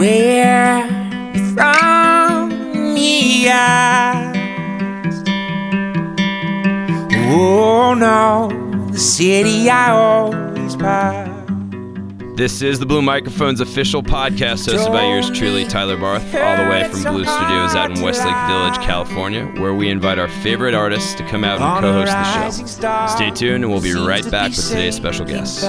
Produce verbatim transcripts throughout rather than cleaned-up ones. where from he asked. Oh no, the city I always pass. This is the Blue Microphones official podcast hosted by yours truly, Tyler Barth, all the way from Blue Studios out in Westlake Village, California, where we invite our favorite artists to come out and co-host the show. Stay tuned and we'll be right back with today's special guest.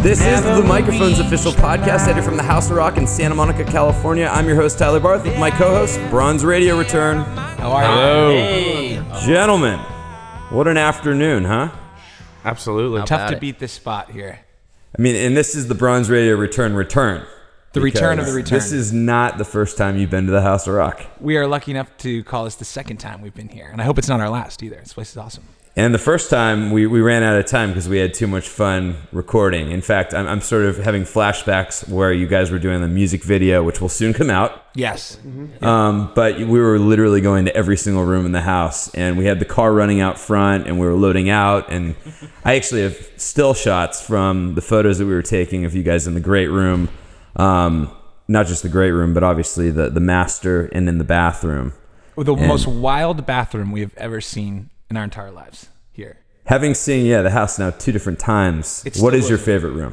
This is the Blue Microphones official podcast, edited from the House of Rock in Santa Monica, California. I'm your host, Tyler Barth, with my co-host, Bronze Radio Return. How are you? Hello. Hey. Gentlemen, what an afternoon, huh? Absolutely. Not Tough to it. beat this spot here. I mean, and this is the Bronze Radio Return return. The return of the return. This is not the first time you've been to the House of Rock. We are lucky enough to call this the second time we've been here, and I hope it's not our last either. This place is awesome. And the first time, we, we ran out of time because we had too much fun recording. In fact, I'm, I'm sort of having flashbacks where you guys were doing the music video, which will soon come out. Yes. Mm-hmm. Um, but we were literally going to every single room in the house. And we had the car running out front, and we were loading out. And I actually have still shots from the photos that we were taking of you guys in the great room. Um, not just the great room, but obviously the, the master and in the bathroom. The and most wild bathroom we have ever seen in our entire lives here. Having seen, yeah, the house now two different times, it's what is your favorite room?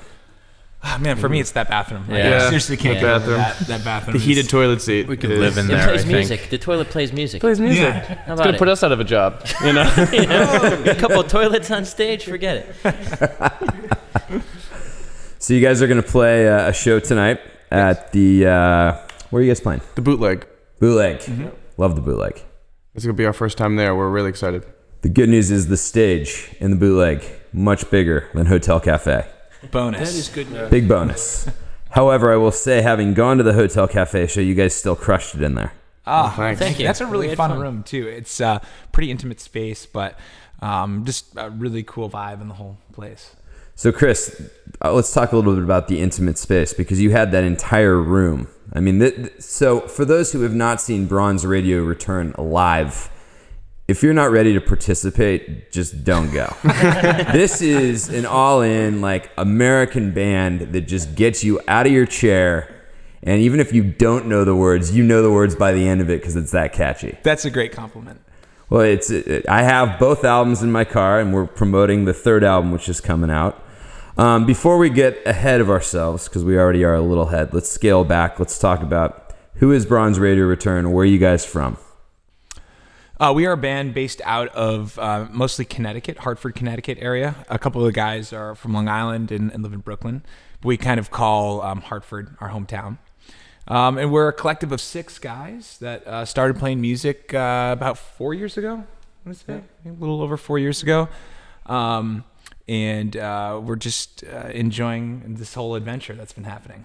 Oh, man, for me, it's that bathroom. Yeah, yeah. Seriously can't get over that, that bathroom. The heated toilet seat. We could is, live in there, I think. It plays music. The toilet plays music. Plays music. Yeah. How about it's going to it? put us out of a job, you know? Yeah. A couple of toilets on stage, forget it. So you guys are going to play uh, a show tonight at the, uh, where are you guys playing? The Bootleg. Bootleg. Mm-hmm. Love the Bootleg. This is going to be our first time there. We're really excited. The good news is the stage in the Bootleg, much bigger than Hotel Cafe. Bonus. That is good news. Big bonus. However, I will say, having gone to the Hotel Cafe show, you guys still crushed it in there. Oh, oh thanks. Thank you. That's a really we fun, fun room, too. It's a pretty intimate space, but um, just a really cool vibe in the whole place. So, Chris, uh, let's talk a little bit about the intimate space, because you had that entire room. I mean, th- th- so for those who have not seen Bronze Radio Return live, if you're not ready to participate, just don't go. This is an all-in, like, American band that just gets you out of your chair. And even if you don't know the words, you know the words by the end of it because it's that catchy. That's a great compliment. Well, it's it, it, I have both albums in my car, and we're promoting the third album, which is coming out. Um, before we get ahead of ourselves, because we already are a little ahead, let's scale back. Let's talk about who is Bronze Radio Return. Where are you guys from? Uh, we are a band based out of uh, mostly Connecticut, Hartford, Connecticut area. A couple of the guys are from Long Island and, and live in Brooklyn. We kind of call um, Hartford our hometown. Um, and we're a collective of six guys that uh, started playing music uh, about four years ago. I want to say a little over four years ago. Um, and uh, we're just uh, enjoying this whole adventure that's been happening.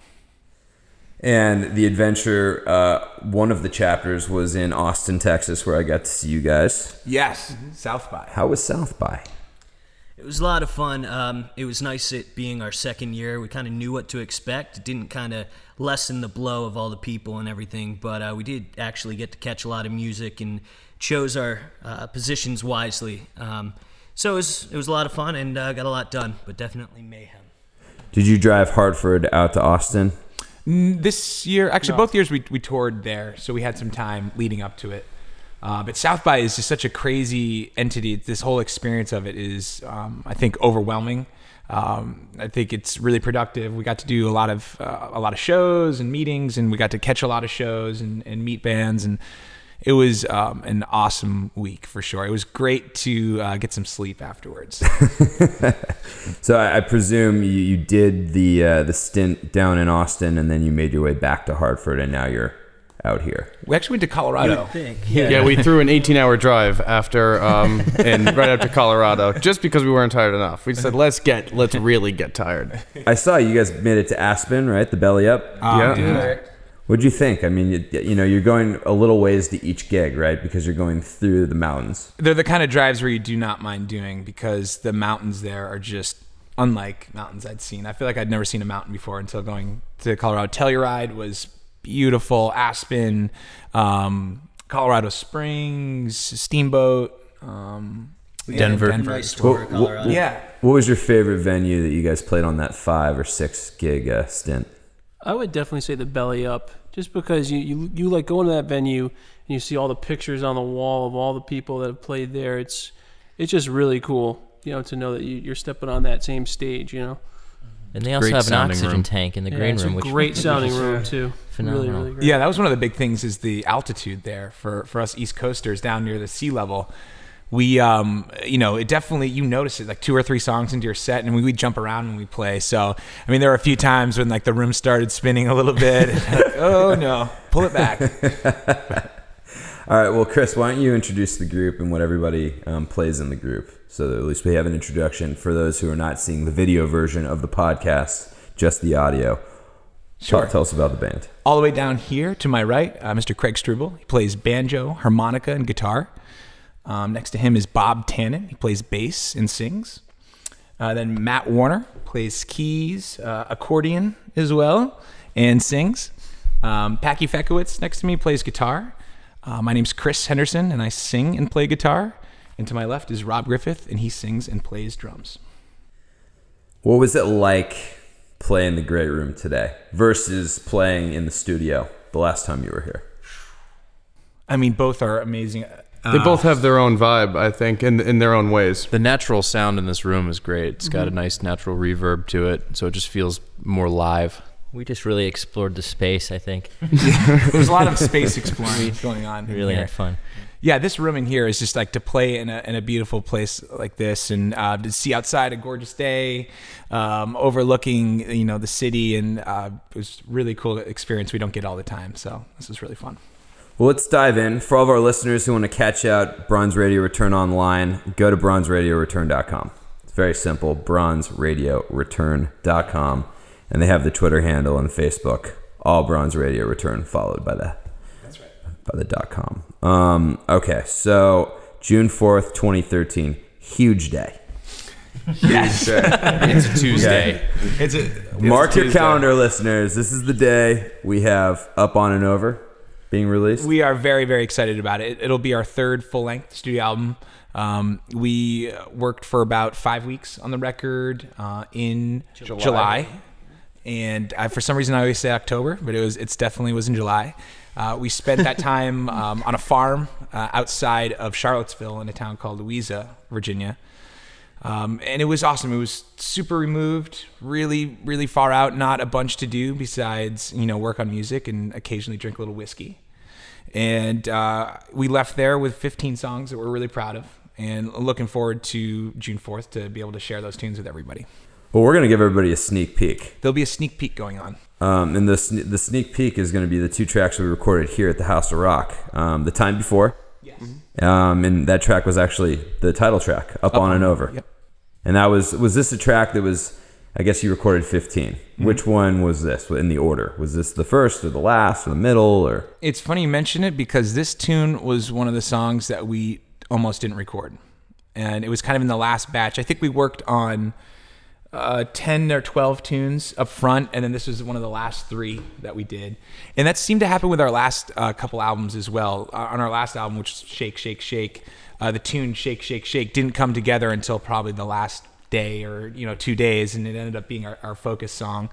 And the adventure, uh, one of the chapters was in Austin, Texas, where I got to see you guys. Yes, mm-hmm. South By. How was South By? It was a lot of fun. Um, it was nice it being our second year. We kind of knew what to expect. It didn't kind of lessen the blow of all the people and everything, but uh, we did actually get to catch a lot of music and chose our uh, positions wisely. Um, so it was, it was a lot of fun and uh, got a lot done, but definitely mayhem. Did you drive Hartford out to Austin? This year, actually, no. both years we we toured there, so we had some time leading up to it. Uh, but South By is just such a crazy entity. This whole experience of it is, um, I think, overwhelming. Um, I think it's really productive. We got to do a lot of uh, a lot of shows and meetings, and we got to catch a lot of shows and, and meet bands. And it was um, an awesome week for sure. It was great to uh, get some sleep afterwards. So I, I presume you, you did the uh, the stint down in Austin, and then you made your way back to Hartford, and now you're out here. We actually went to Colorado. Think, yeah. yeah, we threw an eighteen-hour drive after um, and right after Colorado, just because we weren't tired enough. We said, let's get, let's really get tired. I saw you guys made it to Aspen, right? The Belly Up. Um, yeah. Dude. What'd you think? I mean, you, you know, you're going a little ways to each gig, right? Because you're going through the mountains. They're the kind of drives where you do not mind doing because the mountains there are just unlike mountains I'd seen. I feel like I'd never seen a mountain before until going to Colorado. Telluride was beautiful. Aspen, um, Colorado Springs, Steamboat, um, Denver. Denver. Nice tour, what, Colorado. What, yeah. What was your favorite venue that you guys played on that five or six gig uh, stint? I would definitely say the Belly Up, just because you, you you like going to that venue and you see all the pictures on the wall of all the people that have played there. It's it's just really cool, you know, to know that you, you're stepping on that same stage, you know. And they also great have an oxygen room. tank in the yeah, green room, which great sounding room too. Phenomenal. Really, really great. Yeah, that was one of the big things is the altitude there for for us East Coasters down near the sea level. We, um, you know, it definitely, you notice it like two or three songs into your set and we we jump around when we play. So, I mean, there were a few times when like the room started spinning a little bit. And, like, oh no, pull it back. All right. Well, Chris, why don't you introduce the group and what everybody um, plays in the group so that at least we have an introduction for those who are not seeing the video version of the podcast, just the audio. Sure. Tell us about the band. All the way down here to my right, uh, Mister Craig Struble. He plays banjo, harmonica, and guitar. Um, next to him is Bob Tannen. He plays bass and sings. Uh, then Matt Warner plays keys, uh, accordion as well, and sings. Um, Packy Fekowitz next to me plays guitar. Uh, my name's Chris Henderson, and I sing and play guitar. And to my left is Rob Griffith, and he sings and plays drums. What was it like playing the Great Room today versus playing in the studio the last time you were here? I mean, both are amazing. They uh, both have their own vibe, I think, in in their own ways. The natural sound in this room is great. It's got mm-hmm. a nice natural reverb to it, so it just feels more live. We just really explored the space, I think. Yeah. There's a lot of space exploring going on. Really had fun. Yeah, this room in here is just like to play in a in a beautiful place like this, and uh, to see outside a gorgeous day, um, overlooking you know the city, and uh, it was a really cool experience we don't get all the time. So this was really fun. Well, let's dive in. For all of our listeners who want to catch out Bronze Radio Return online, go to bronze radio return dot com. It's very simple, bronze radio return dot com. And they have the Twitter handle and Facebook, all Bronze Radio Return, followed by the, That's right. by the dot com. Um, okay, so June fourth, twenty thirteen, huge day. Yes. It's a Tuesday. Okay. It's a, Mark it's a your Tuesday. Calendar, listeners. This is the day we have Up On and Over. Being released? We are very, very excited about it. It'll be our third full-length studio album. Um, we worked for about five weeks on the record uh, in July. July. And I, for some reason, I always say October, but it was it's definitely was in July. Uh, we spent that time um, on a farm uh, outside of Charlottesville in a town called Louisa, Virginia. Um, and it was awesome. It was super removed, really, really far out, not a bunch to do besides, you know, work on music and occasionally drink a little whiskey. And uh, we left there with fifteen songs that we're really proud of and looking forward to June fourth to be able to share those tunes with everybody. Well, we're going to give everybody a sneak peek. There'll be a sneak peek going on. Um, and the, sne- the sneak peek is going to be the two tracks we recorded here at the House of Rock um, the time before. Yes. Um, and that track was actually the title track, Up, Up On and Over. Yep. And that was, was this a track that was, I guess you recorded fifteen. Mm-hmm. Which one was this in the order? Was this the first or the last or the middle or? It's funny you mention it because this tune was one of the songs that we almost didn't record. And it was kind of in the last batch. I think we worked on uh, ten or twelve tunes up front. And then this was one of the last three that we did. And that seemed to happen with our last uh, couple albums as well. Uh, on our last album, which is Shake, Shake, Shake, uh, the tune Shake, Shake, Shake didn't come together until probably the last day or, you know, two days. And it ended up being our, our focus song.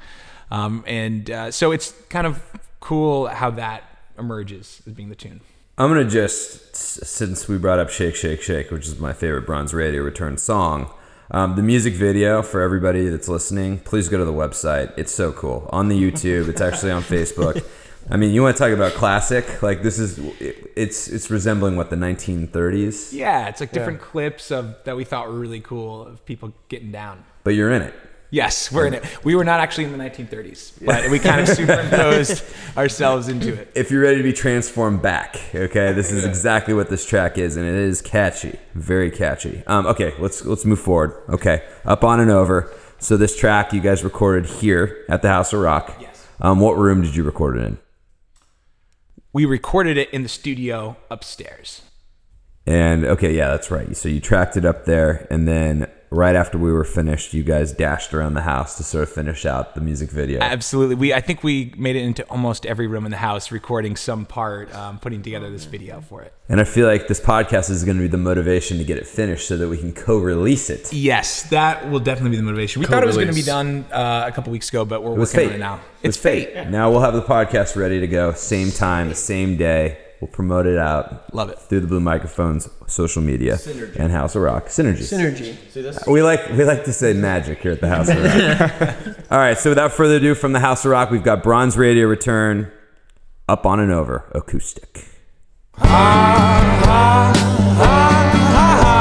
Um, and uh, so it's kind of cool how that emerges as being the tune. I'm going to just, since we brought up Shake, Shake, Shake, which is my favorite Bronze Radio Return song, Um, the music video, for everybody that's listening, please go to the website. It's so cool. On the YouTube, it's actually on Facebook. I mean, you want to talk about classic? Like, this is, it, it's it's resembling, what, the nineteen thirties? Yeah, it's like different yeah. clips of that we thought were really cool of people getting down. But you're in it. Yes, we're in it. We were not actually in the nineteen thirties, but we kind of superimposed ourselves into it. If you're ready to be transformed back, okay, this is exactly what this track is, and it is catchy, very catchy. Um, okay, let's let's move forward. Okay, Up On and Over. So this track you guys recorded here at the House of Rock. Yes. Um, what room did you record it in? we recorded it in the studio upstairs. And okay, yeah, that's right. So you tracked it up there, and then right after we were finished, you guys dashed around the house to sort of finish out the music video. Absolutely. We I think we made it into almost every room in the house, recording some part, um, putting together this video for it. And I feel like this podcast is going to be the motivation to get it finished so that we can co-release it. Yes, that will definitely be the motivation. We co-release. Thought it was going to be done uh, a couple weeks ago, but we're working fate. on it now. It's it fate. fate. Yeah. Now we'll have the podcast ready to go. Same time, same day. We'll promote it out. Love it. Through the Blue Microphones, social media, Synergy. And House of Rock. Synergy. Synergy. See, this we, like, we like to say magic here at the House of Rock. All right, so without further ado, from the House of Rock, we've got Bronze Radio Return, Up On and Over, acoustic. Ha, ha, ha, ha, ha, ha, ha.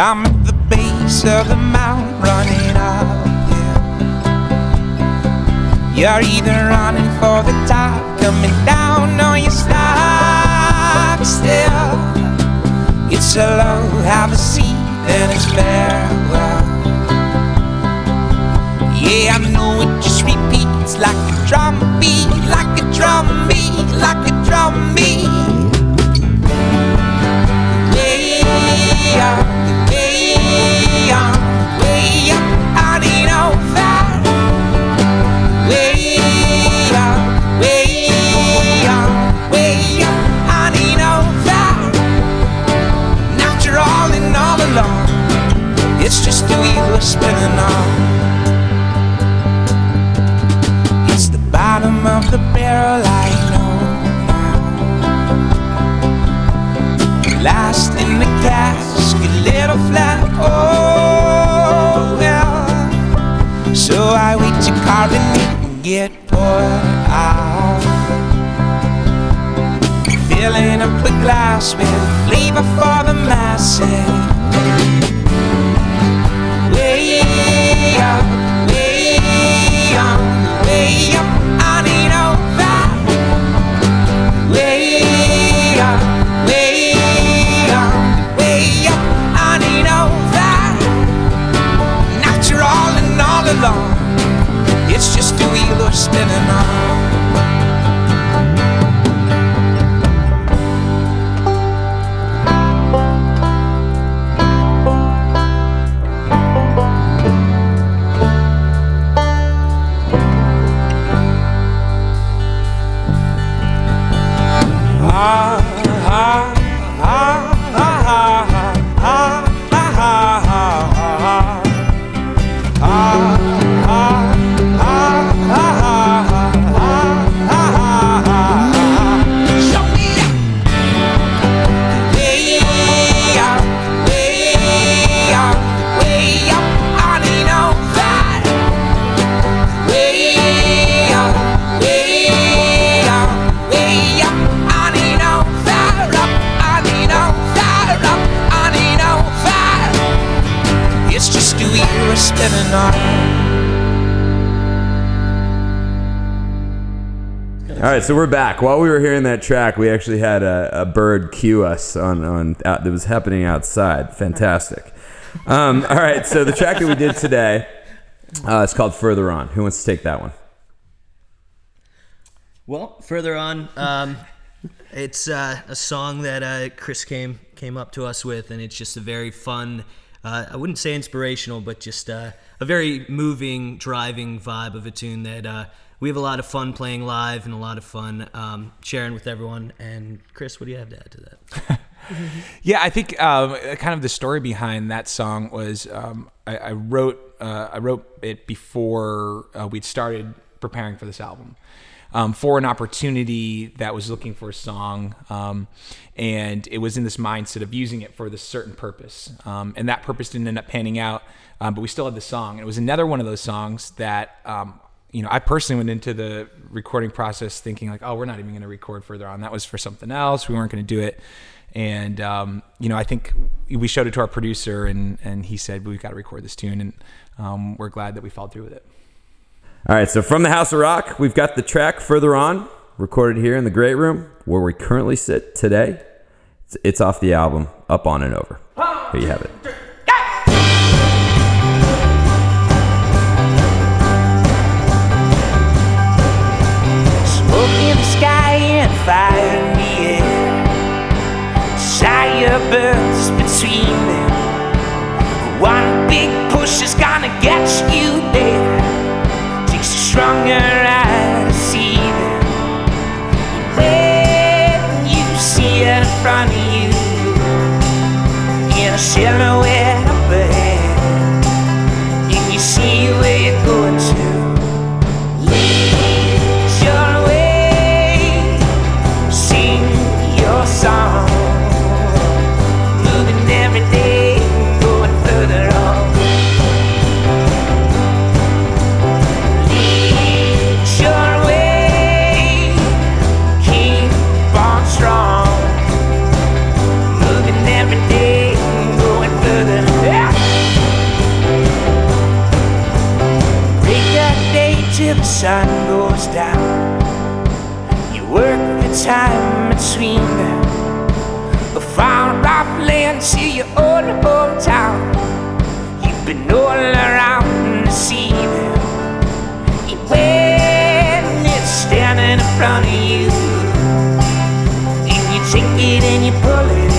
I'm at the base of the mountain running up, yeah. You're either running for the top, coming down, or you stop still. It's hello, have a seat, then it's farewell. Yeah, I know it just repeats like a drum beat, like a drum beat, like a drum beat. Yeah. It's just the wheel we're spinning on. It's the bottom of the barrel, I know now. Lost in the casket, little flat, oh well. So I wait to carbonate and get poured out. Filling up the glass with flavor for the masses. Way up, way up, way up, I need no back. Way up, way up, way up, I need no back. And after all and all along, it's just the wheel we're spinning on. So we're back. While we were hearing that track, we actually had a, a bird cue us on, on out, that was happening outside. Fantastic. Um, all right, so the track that we did today uh, is called Further On. Who wants to take that one? Well, Further On, um, it's uh, a song that uh, Chris came came up to us with, and it's just a very fun, uh, I wouldn't say inspirational, but just uh, a very moving, driving vibe of a tune that... Uh, We have a lot of fun playing live and a lot of fun um, sharing with everyone. And Chris, what do you have to add to that? Yeah, I think um, kind of the story behind that song was um, I, I wrote uh, I wrote it before uh, we'd started preparing for this album um, for an opportunity that was looking for a song. Um, and it was in this mindset of using it for this certain purpose. Um, and that purpose didn't end up panning out, um, but we still had the song. And it was another one of those songs that... Um, You know, I personally went into the recording process thinking like, oh, we're not even going to record Further On. That was for something else. We weren't going to do it. And, um, you know, I think we showed it to our producer and, and he said, we've got to record this tune. And um, we're glad that we followed through with it. All right. So from the House of Rock, we've got the track Further On recorded here in the Great Room where we currently sit today. It's off the album, Up On and Over. Here you have it. Smoke in the sky and fire in the air. Desire burns between them. One big push is gonna get you there. Takes a stronger eye to see them. When you see it in front of you, in a silhouette up ahead, and you see where you're going to. Lead your way, sing your song, moving every day, going further on. Lead your way, keep on strong, moving every day. The sun goes down, you work the time between them, a far-off land to your old hometown. You've been all around to see them, and when it's standing in front of you, and you take it and you pull it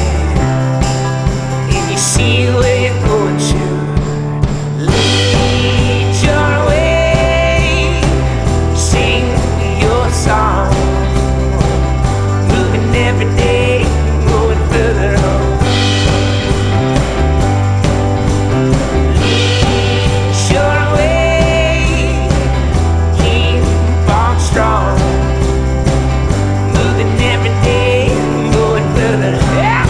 in, and you see where you're going to. Moving every day, going further on. Lead your way, keep on strong, moving every day, going further on. Yeah.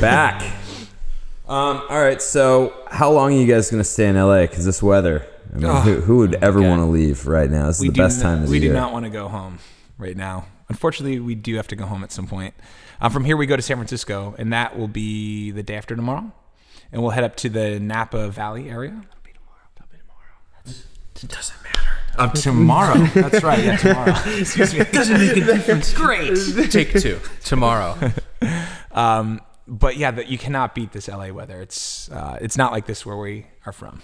Back. Um, all right, so how long are you guys going to stay in L A? Because this weather, I mean, oh, who, who would ever okay. want to leave right now? This is we the best not, time of the year. We do not want to go home right now. Unfortunately, we do have to go home at some point. Um, from here, we go to San Francisco, and that will be the day after tomorrow. And we'll head up to the Napa Valley area. That'll be tomorrow. That'll be tomorrow. It doesn't matter. Up uh, tomorrow. That's right. Yeah, tomorrow. Excuse me. It doesn't make a difference. Great. Take two. Tomorrow. um. But yeah, that you cannot beat this L A weather. It's uh, it's not like this where we are from.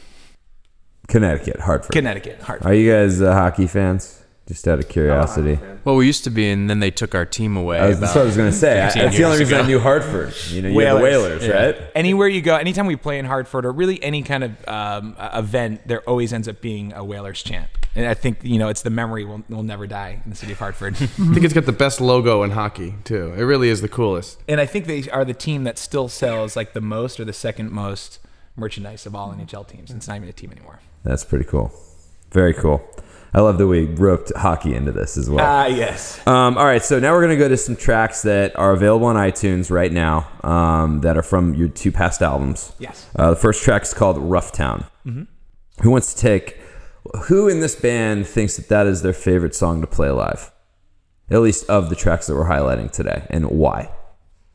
Connecticut, Hartford. Connecticut, Hartford. Are you guys uh, hockey fans? Just out of curiosity. Oh, well, we used to be, and then they took our team away. I was, that's what I was going to say. I, that's the only reason ago. I knew Hartford. You know, you Whalers. Had the Whalers, yeah. Right? Anywhere you go, anytime we play in Hartford or really any kind of um, event, there always ends up being a Whalers chant. And I think, you know, it's the memory will will never die in the city of Hartford. I think it's got the best logo in hockey, too. It really is the coolest. And I think they are the team that still sells like the most or the second most merchandise of all N H L teams. It's not even a team anymore. That's pretty cool. Very cool. I love that we roped hockey into this as well. Ah, uh, yes. Um, all right, so now we're going to go to some tracks that are available on iTunes right now um, that are from your two past albums. Yes. Uh, the first track is called Rough Town. Mm-hmm. Who wants to take... Who in this band thinks that that is their favorite song to play live? At least of the tracks that we're highlighting today, and why?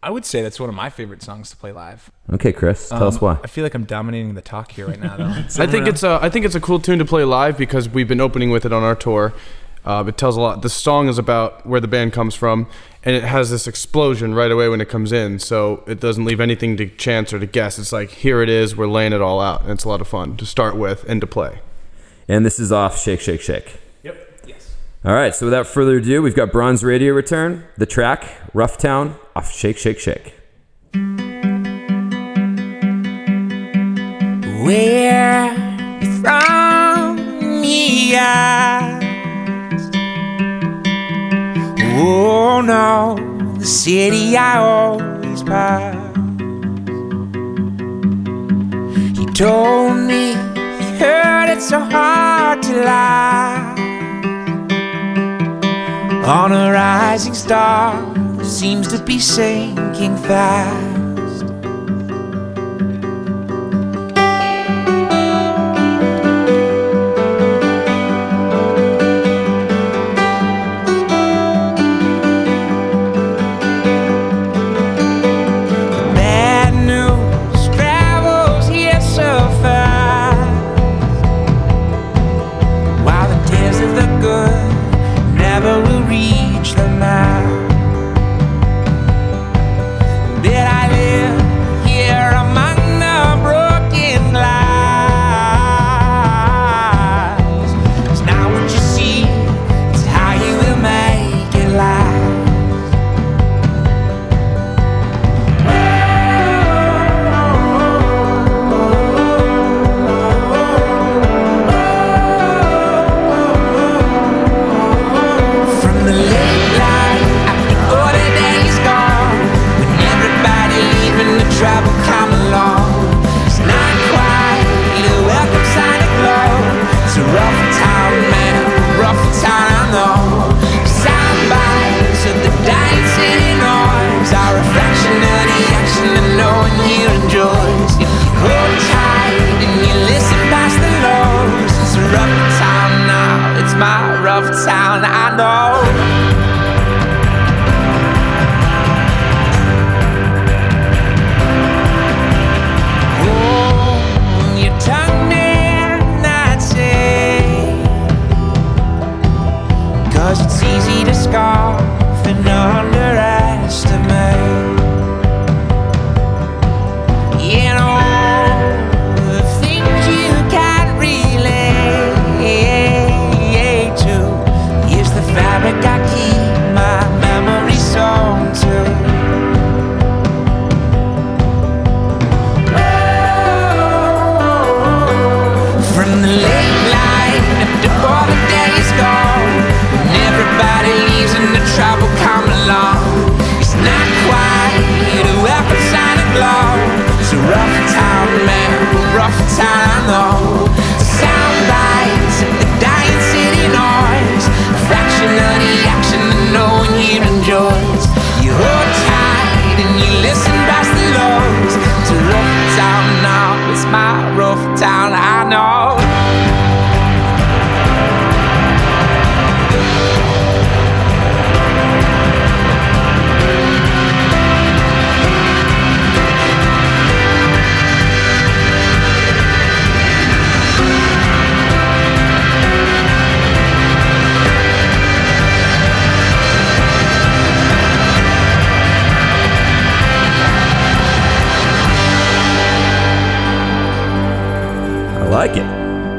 I would say that's one of my favorite songs to play live. Okay, Chris, tell um, us why. I feel like I'm dominating the talk here right now, though. I think it's a I think it's a cool tune to play live because we've been opening with it on our tour, Uh, it tells a lot. The song is about where the band comes from, and it has this explosion right away when it comes in, so it doesn't leave anything to chance or to guess. It's like, here it is, we're laying it all out, and it's a lot of fun to start with and to play. And this is off Shake, Shake, Shake. Yep, yes. All right, so without further ado, we've got Bronze Radio Return, the track, Rough Town, off Shake, Shake, Shake. Where from here? Oh no, the city I always pass. He told me he heard it's so hard to lie. On a rising star, seems to be sinking fast.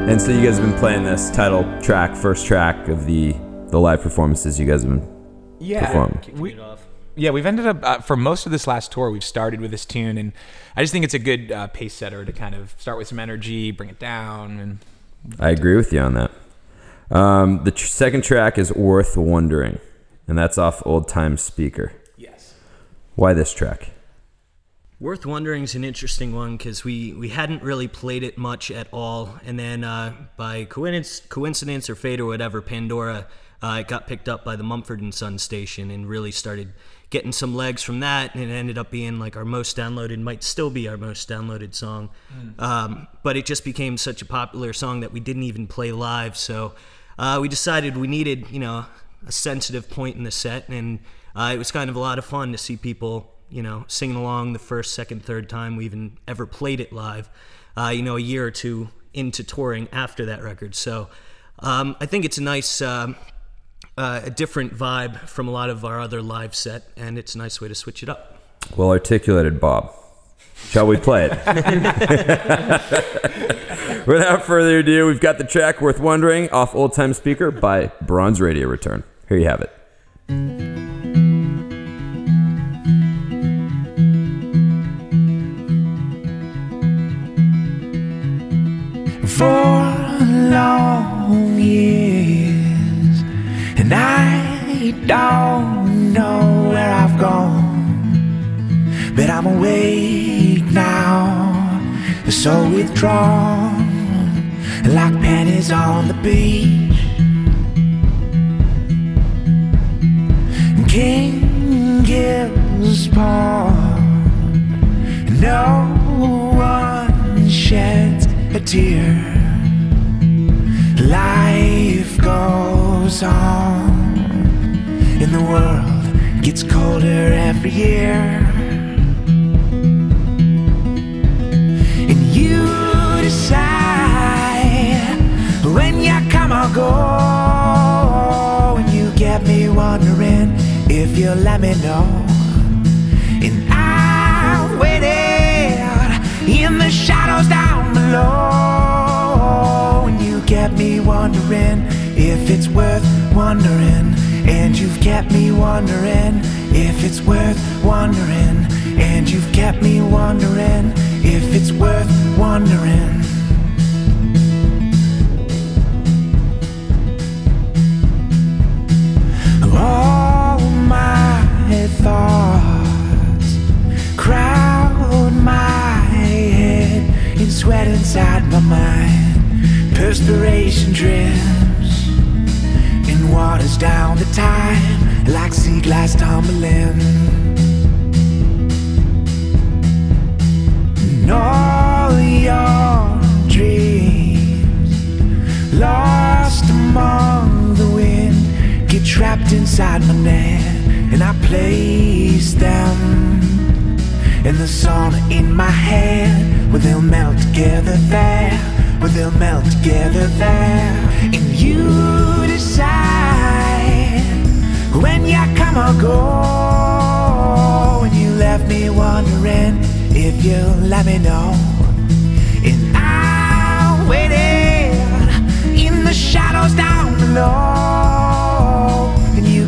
And so you guys have been playing this title track, first track of the the live performances you guys have been yeah, performing. We, yeah, we've ended up, uh, for most of this last tour, we've started with this tune, and I just think it's a good uh, pace setter to kind of start with some energy, bring it down. And I agree with you on that. Um, the tr- second track is Worth Wondering, and that's off Old Time Speaker. Yes. Why this track? Worth Wondering is an interesting one because we, we hadn't really played it much at all. And then uh, by coincidence, coincidence or fate or whatever, Pandora, uh, it got picked up by the Mumford and Son station and really started getting some legs from that. And it ended up being like our most downloaded, might still be our most downloaded song. Mm. Um, but it just became such a popular song that we didn't even play live. So uh, we decided we needed, you know, a sensitive point in the set. And uh, it was kind of a lot of fun to see people, you know, singing along the first, second, third time we even ever played it live, uh, you know, a year or two into touring after that record. So um, I think it's a nice um, uh, a different vibe from a lot of our other live set, and it's a nice way to switch it up. Well articulated, Bob. Shall we play it? Without further ado, we've got the track Worth Wondering off Old Time Speaker by Bronze Radio Return. Here you have it. For long years, and I don't know where I've gone, but I'm awake now, so withdrawn, like pennies on the beach. King gives palm, no one sheds a tear. Life goes on, and the world gets colder every year. And you decide when you come or go, and you get me wondering if you let me know. And I'm waiting in the shadows down below, and you get me wondering if it's worth wondering. And you've kept me wondering if it's worth wondering. And you've kept me wondering if it's worth wondering. Thoughts crowd my head and sweat inside my mind. Perspiration drips and waters down the time like sea glass tumbling. And all your dreams lost among the wind get trapped inside my net. And I place them in the sauna in my head, where they'll melt together there, where they'll melt together there. And you decide when you come or go, and you left me wondering if you'll let me know. And I'm waiting in the shadows down below,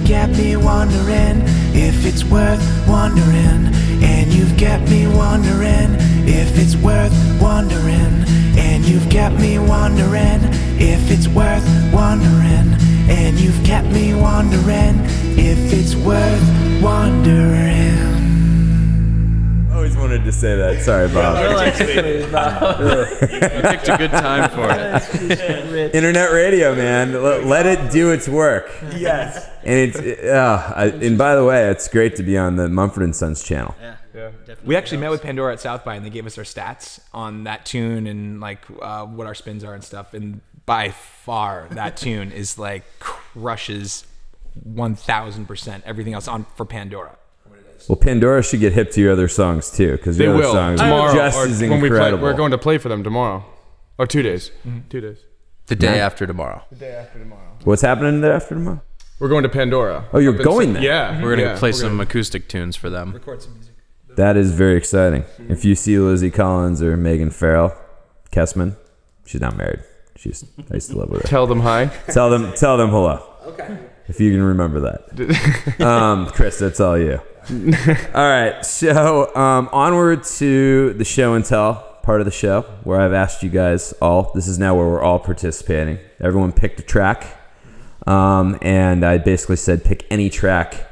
kept me wondering if it's worth wondering. And you've kept me wondering if it's worth wondering. And you've kept me wondering if it's worth wondering. And you've kept me wondering if it's worth wondering. Always wanted to say that. Sorry, Bob. You picked a good time for it. Internet radio, man. Let, let it do its work. Yes. And it's it, uh, I, and by the way, it's great to be on the Mumford and Sons channel. Yeah, yeah. We actually helps. met with Pandora at South By, and they gave us our stats on that tune and like uh, what our spins are and stuff. And by far, that tune is like crushes one thousand percent everything else on for Pandora. Well, Pandora should get hip to your other songs too, because your they other will. songs tomorrow are just as incredible. When we play, we're going to play for them tomorrow, or two days, mm-hmm. two days. The day yeah. after tomorrow. The day after tomorrow. What's happening the day after tomorrow? We're going to Pandora. Oh, you're going there? Yeah. We're going to yeah, play some gonna... acoustic tunes for them. Record some music. That is very exciting. If you see Lizzie Collins or Megan Farrell, Kessman, she's not married. She's I used to live with her. Tell them hi. Tell them tell them hello. Okay. If you can remember that. um, Chris, that's all you. All right. So um, onward to the show and tell part of the show, where I've asked you guys all. This is now where we're all participating. Everyone picked a track. Um, and I basically said pick any track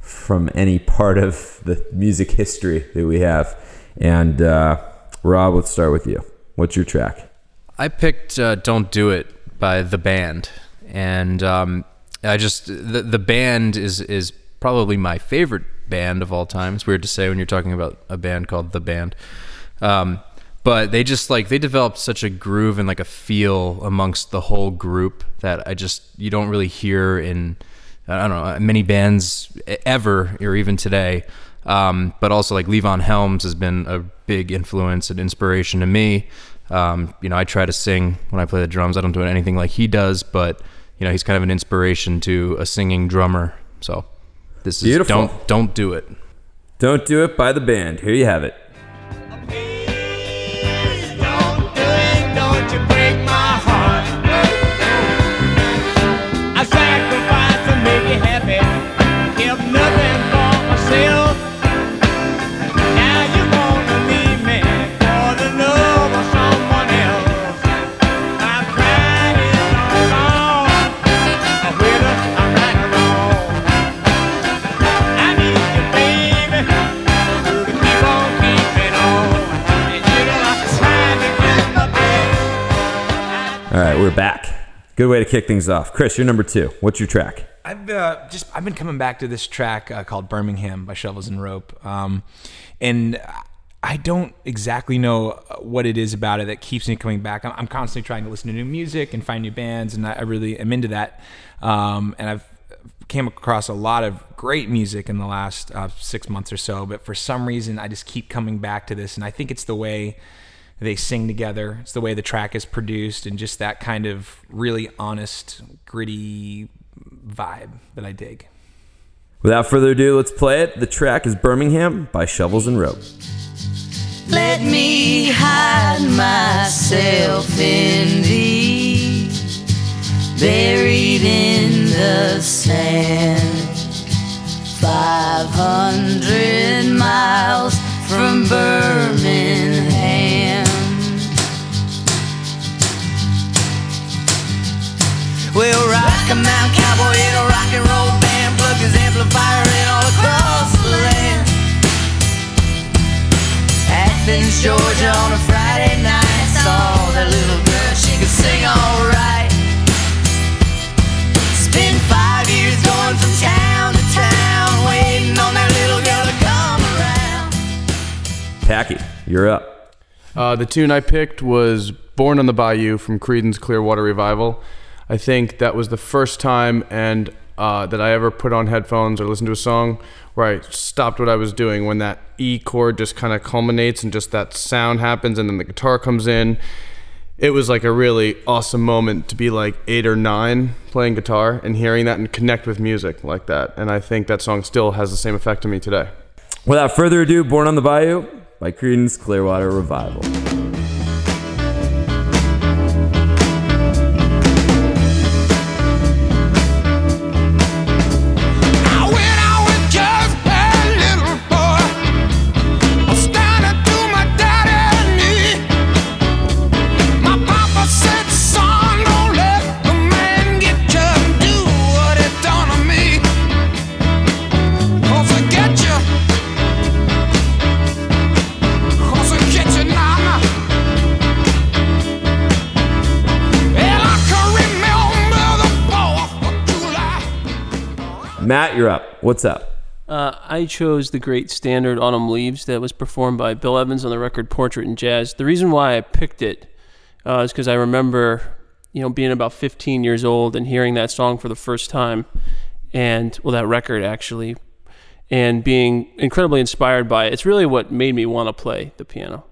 from any part of the music history that we have. And uh, Rob, let's start with you. What's your track? I picked uh, Don't Do It by The Band. And um, I just, the, the Band is, is probably my favorite band of all time. It's weird to say when you're talking about a band called The Band. Um, but they just like, they developed such a groove and like a feel amongst the whole group that I just, you don't really hear in, I don't know, many bands ever or even today. Um, but also like Levon Helms has been a big influence and inspiration to me. Um, you know, I try to sing when I play the drums. I don't do anything like he does, but you know, he's kind of an inspiration to a singing drummer. So this is Beautiful. Don't Don't Do It. Don't Do It by The Band. Here you have it. Please don't do it, don't you break my heart. I sacrifice to make you happy. Give nothing for myself. Now you wanna leave me for the love of someone else. My pride is all wrong, whether I'm right or wrong. I need you, baby, to keep on keeping on. And you know I'm trying to get my best. All right, we're back. Good way to kick things off. Chris, you're number two. What's your track? I've uh, just I've been coming back to this track uh, called Birmingham by Shovels and Rope, um, and I don't exactly know what it is about it that keeps me coming back. I'm, I'm constantly trying to listen to new music and find new bands, and I, I really am into that. Um, and I've came across a lot of great music in the last uh, six months or so, but for some reason I just keep coming back to this, and I think it's the way they sing together. It's the way the track is produced, and just that kind of really honest, gritty vibe that I dig. Without further ado, let's play it. The track is Birmingham by Shovels and Rope. Let me hide myself in thee, buried in the sand, five hundred miles from Birmingham. We'll rock a mountain cowboy in a rock and roll band, plug his amplifier in all across the land. Athens, Georgia on a Friday night, saw that little girl, she could sing alright. Spent five years going from town to town, waiting on that little girl to come around. Packy, you're up. Uh, the tune I picked was Born on the Bayou from Creedence Clearwater Revival. I think that was the first time and uh, that I ever put on headphones or listened to a song where I stopped what I was doing when that E chord just kind of culminates and just that sound happens and then the guitar comes in. It was like a really awesome moment to be like eight or nine playing guitar and hearing that and connect with music like that. And I think that song still has the same effect on me today. Without further ado, Born on the Bayou by Creedence Clearwater Revival. Matt, you're up. What's up? Uh, I chose the great standard Autumn Leaves that was performed by Bill Evans on the record Portrait in Jazz. The reason why I picked it uh, is because I remember, you know, being about fifteen years old and hearing that song for the first time, and well, that record actually, and being incredibly inspired by it. It's really what made me want to play the piano.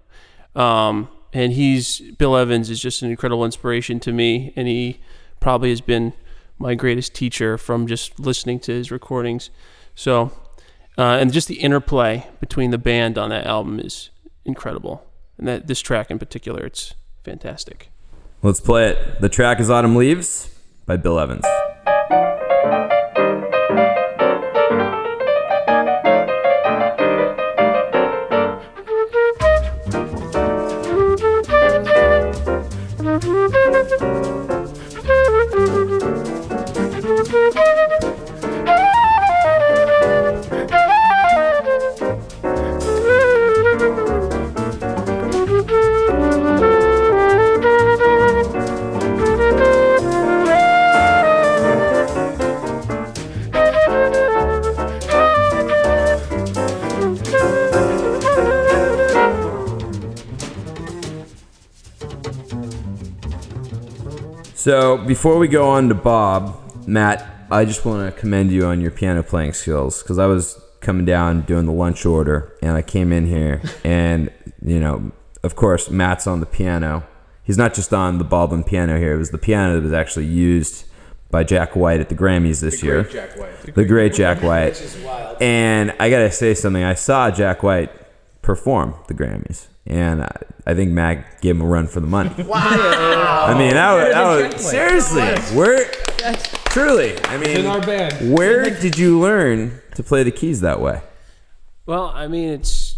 Um, and he's Bill Evans is just an incredible inspiration to me, and he probably has been my greatest teacher from just listening to his recordings. So, uh, and just the interplay between the band on that album is incredible. And that this track in particular, it's fantastic. Let's play it. The track is Autumn Leaves by Bill Evans. So before we go on to Bob, Matt, I just want to commend you on your piano playing skills, because I was coming down doing the lunch order and I came in here and, you know, of course, Matt's on the piano. He's not just on the Baldwin piano here. It was the piano that was actually used by Jack White at the Grammys this the year. Great Jack White. The, the great Jack White. Which is wild. And I got to say something. I saw Jack White perform the Grammys, and I, I think Mac gave him a run for the money. Wow. I mean, that, that was, seriously, where, truly, I mean, in our band. Where did you learn to play the keys that way? Well, I mean, it's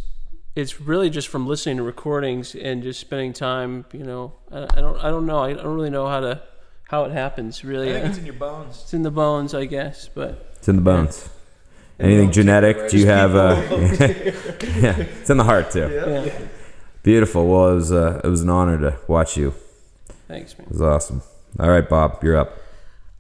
it's really just from listening to recordings and just spending time, you know, I, I don't I don't know. I don't really know how to how it happens, really. I think it's in your bones. It's in the bones, I guess, but it's in the bones. Yeah. Anything bones genetic? Right. Do you have uh, yeah, it's in the heart too. Yeah. Yeah. Beautiful. Well, it was uh, it was an honor to watch you. Thanks, man. It was awesome. All right, Bob, you're up.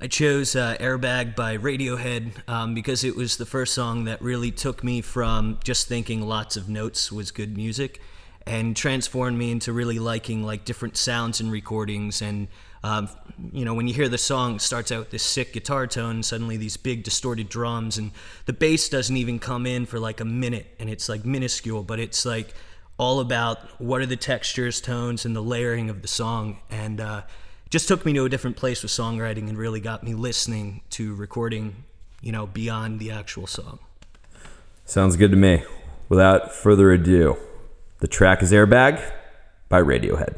I chose uh, Airbag by Radiohead um, because it was the first song that really took me from just thinking lots of notes was good music and transformed me into really liking like different sounds and recordings. And, um, you know, when you hear the song, it starts out with this sick guitar tone, suddenly these big distorted drums, and the bass doesn't even come in for like a minute, and it's like minuscule, but it's like all about what are the textures, tones, and the layering of the song. And, uh, just took me to a different place with songwriting and really got me listening to recording, you know, beyond the actual song. Sounds good to me. Without further ado, the track is Airbag by Radiohead.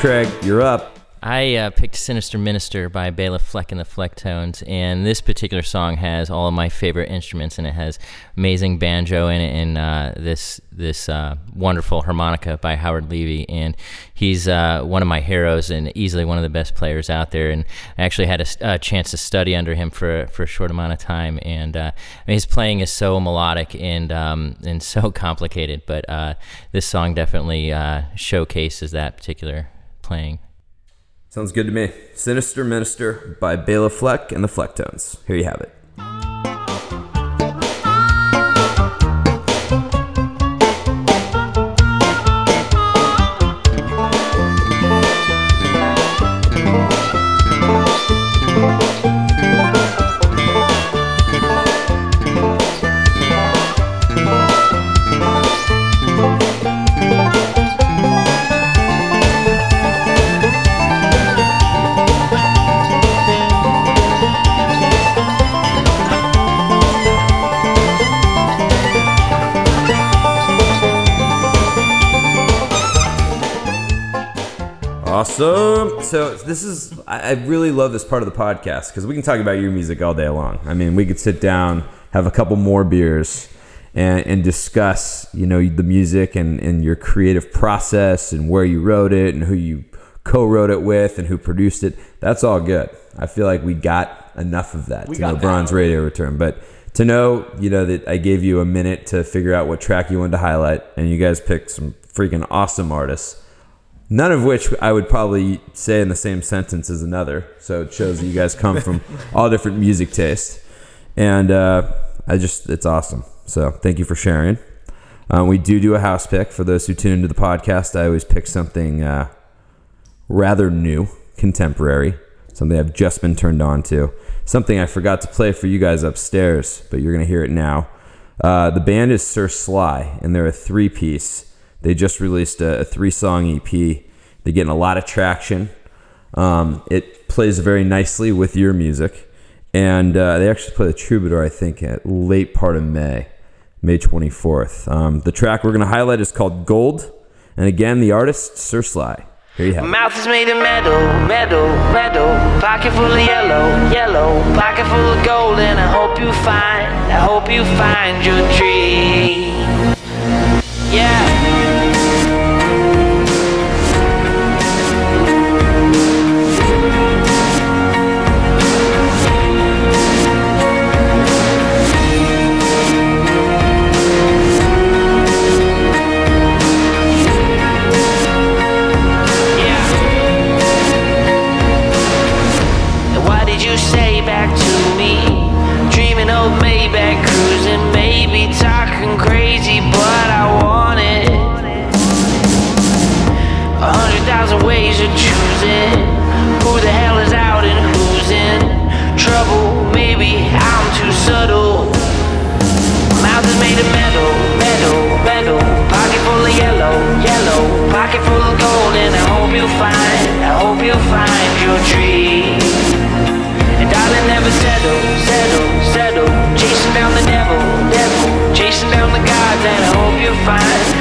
Craig, you're up. I uh, picked Sinister Minister by Bela Fleck and the Flecktones, and this particular song has all of my favorite instruments, and it has amazing banjo in it, and uh, this this uh, wonderful harmonica by Howard Levy, and he's uh, one of my heroes and easily one of the best players out there, and I actually had a, a chance to study under him for, for a short amount of time, and uh, I mean, his playing is so melodic and um, and so complicated, but uh, this song definitely uh, showcases that particular playing. Sounds good to me. Sinister Minister by Bela Fleck and the Flecktones. Here you have it. Awesome. So this is, I really love this part of the podcast because we can talk about your music all day long. I mean, we could sit down, have a couple more beers and, and discuss, you know, the music and, and your creative process and where you wrote it and who you co-wrote it with and who produced it. That's all good. I feel like we got enough of that to know Bronze Radio Return. But to know, you know, that I gave you a minute to figure out what track you wanted to highlight, and you guys picked some freaking awesome artists. None of which I would probably say in the same sentence as another. So it shows that you guys come from all different music tastes. And uh, I just, it's awesome. So thank you for sharing. Um, we do do a house pick. For those who tune into the podcast, I always pick something uh, rather new, contemporary, something I've just been turned on to, something I forgot to play for you guys upstairs, but you're going to hear it now. Uh, the band is Sir Sly, and they're a three-piece. They just released a, a three-song E P. They're getting a lot of traction. Um, it plays very nicely with your music. And uh, they actually play the Troubadour, I think, at late part of May, May twenty-fourth. Um, the track we're going to highlight is called Gold. And again, the artist, Sir Sly. Here you have it. Mouth is made of metal, metal, metal. Pocket full of yellow, yellow. Pocket full of gold. And I hope you find, I hope you find your dream. Yeah.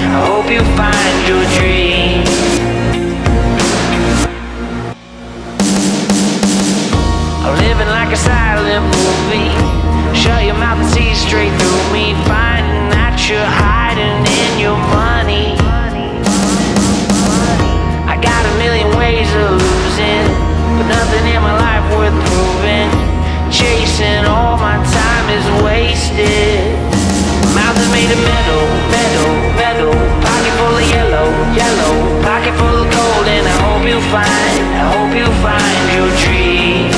I hope you find your dream. I'm living like a silent movie. Shut your mouth and see straight through me. Finding that you're hiding in your money. I got a million ways of losing, but nothing in my life worth proving. Chasing all my time is wasted. Mouth is made of metal, metal, metal. Pocket full of yellow, yellow. Pocket full of gold, and I hope you find, I hope you find your dream.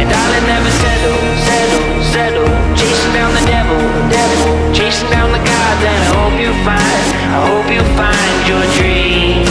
And darling, never settle, settle, settle. Chasing down the devil, devil. Chasing down the gods, and I hope you find, I hope you find your dream.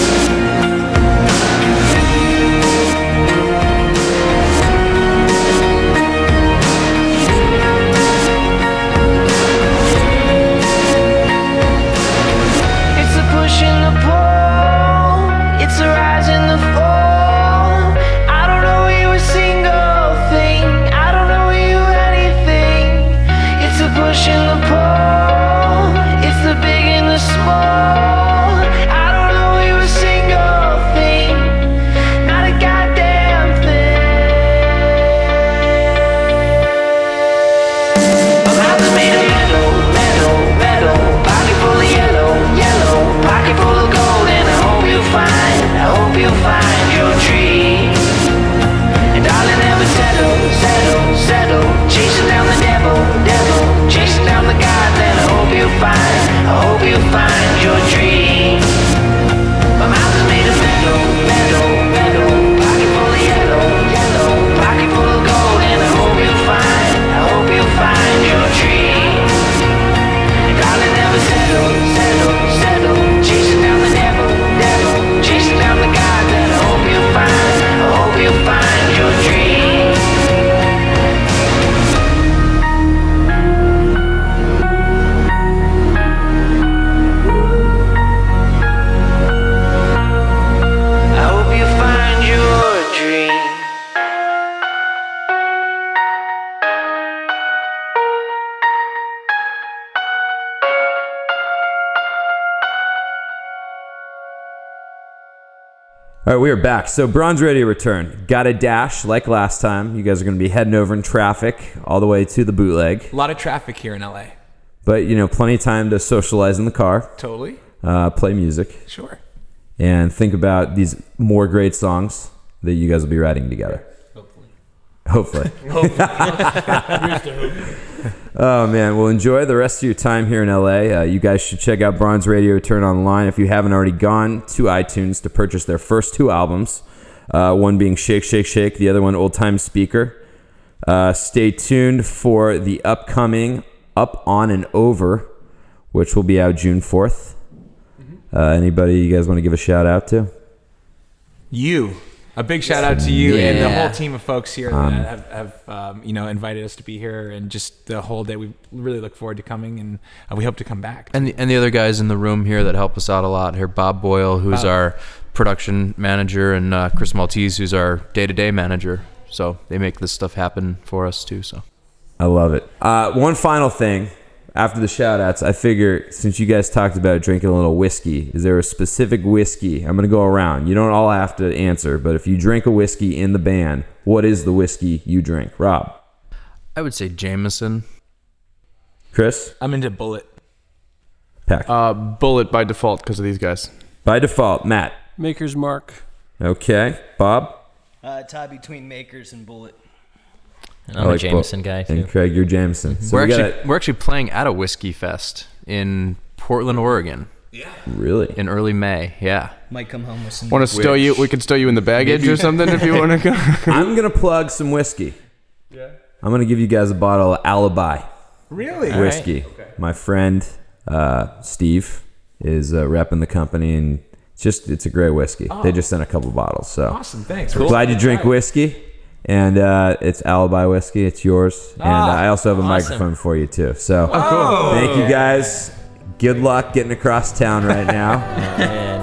All right, we are back. So Bronze Radio Return. Got a dash like last time. You guys are going to be heading over in traffic all the way to the bootleg. A lot of traffic here in L A. But, you know, plenty of time to socialize in the car. Totally. Uh, play music. Sure. And think about these more great songs that you guys will be writing together. Hopefully. Hopefully. Hopefully. Oh, man. Well, enjoy the rest of your time here in L A. Uh, you guys should check out Bronze Radio Return online if you haven't already gone to iTunes to purchase their first two albums, uh, one being Shake, Shake, Shake, the other one Old Time Speaker. Uh, stay tuned for the upcoming Up On and Over, which will be out June fourth. Uh, anybody you guys want to give a shout out to? You. A big shout out to you yeah. and the whole team of folks here that um, have, have um, you know, invited us to be here, and just the whole day. We really look forward to coming, and uh, we hope to come back. And the, and the other guys in the room here that help us out a lot here, Bob Boyle, who's Bob. our production manager, and uh, Chris Maltese, who's our day-to-day manager. So they make this stuff happen for us too. So I love it. Uh, one final thing after the shout outs, I figure since you guys talked about drinking a little whiskey, is there a specific whiskey? I'm going to go around. You don't all have to answer, but if you drink a whiskey in the band, what is the whiskey you drink? Rob? I would say Jameson. Chris? I'm into Bullet. Peck? Uh, Bullet by default because of these guys. By default. Matt? Maker's Mark. Okay. Bob? Uh, tie between Maker's and Bullet. And I'm like a Jameson both. guy too. And Craig, you're Jameson. So we're we actually gotta... we're actually playing at a Whiskey Fest in Portland, Oregon. Yeah. Really? In early May. Yeah. Might come home with some. Want to stow you? We can stow you in the baggage Maybe. or something if you want to go. I'm gonna plug some whiskey. Yeah. I'm gonna give you guys a bottle of Alibi. Really? Whiskey. Right. Okay. My friend uh, Steve is uh, repping the company, and it's just it's a great whiskey. Oh. They just sent a couple bottles. So awesome! Thanks. Cool. Glad you drink whiskey. And uh, it's Alibi Whiskey. It's yours. And oh, I also have a awesome. microphone for you, too. So oh, cool. Thank you, guys. Good luck getting across town right now.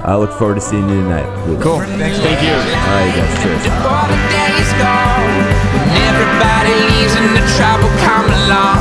I look forward to seeing you tonight. Cool. Thanks. Thank you. All right, you guys. Cheers. Everybody leaves and the trouble come along.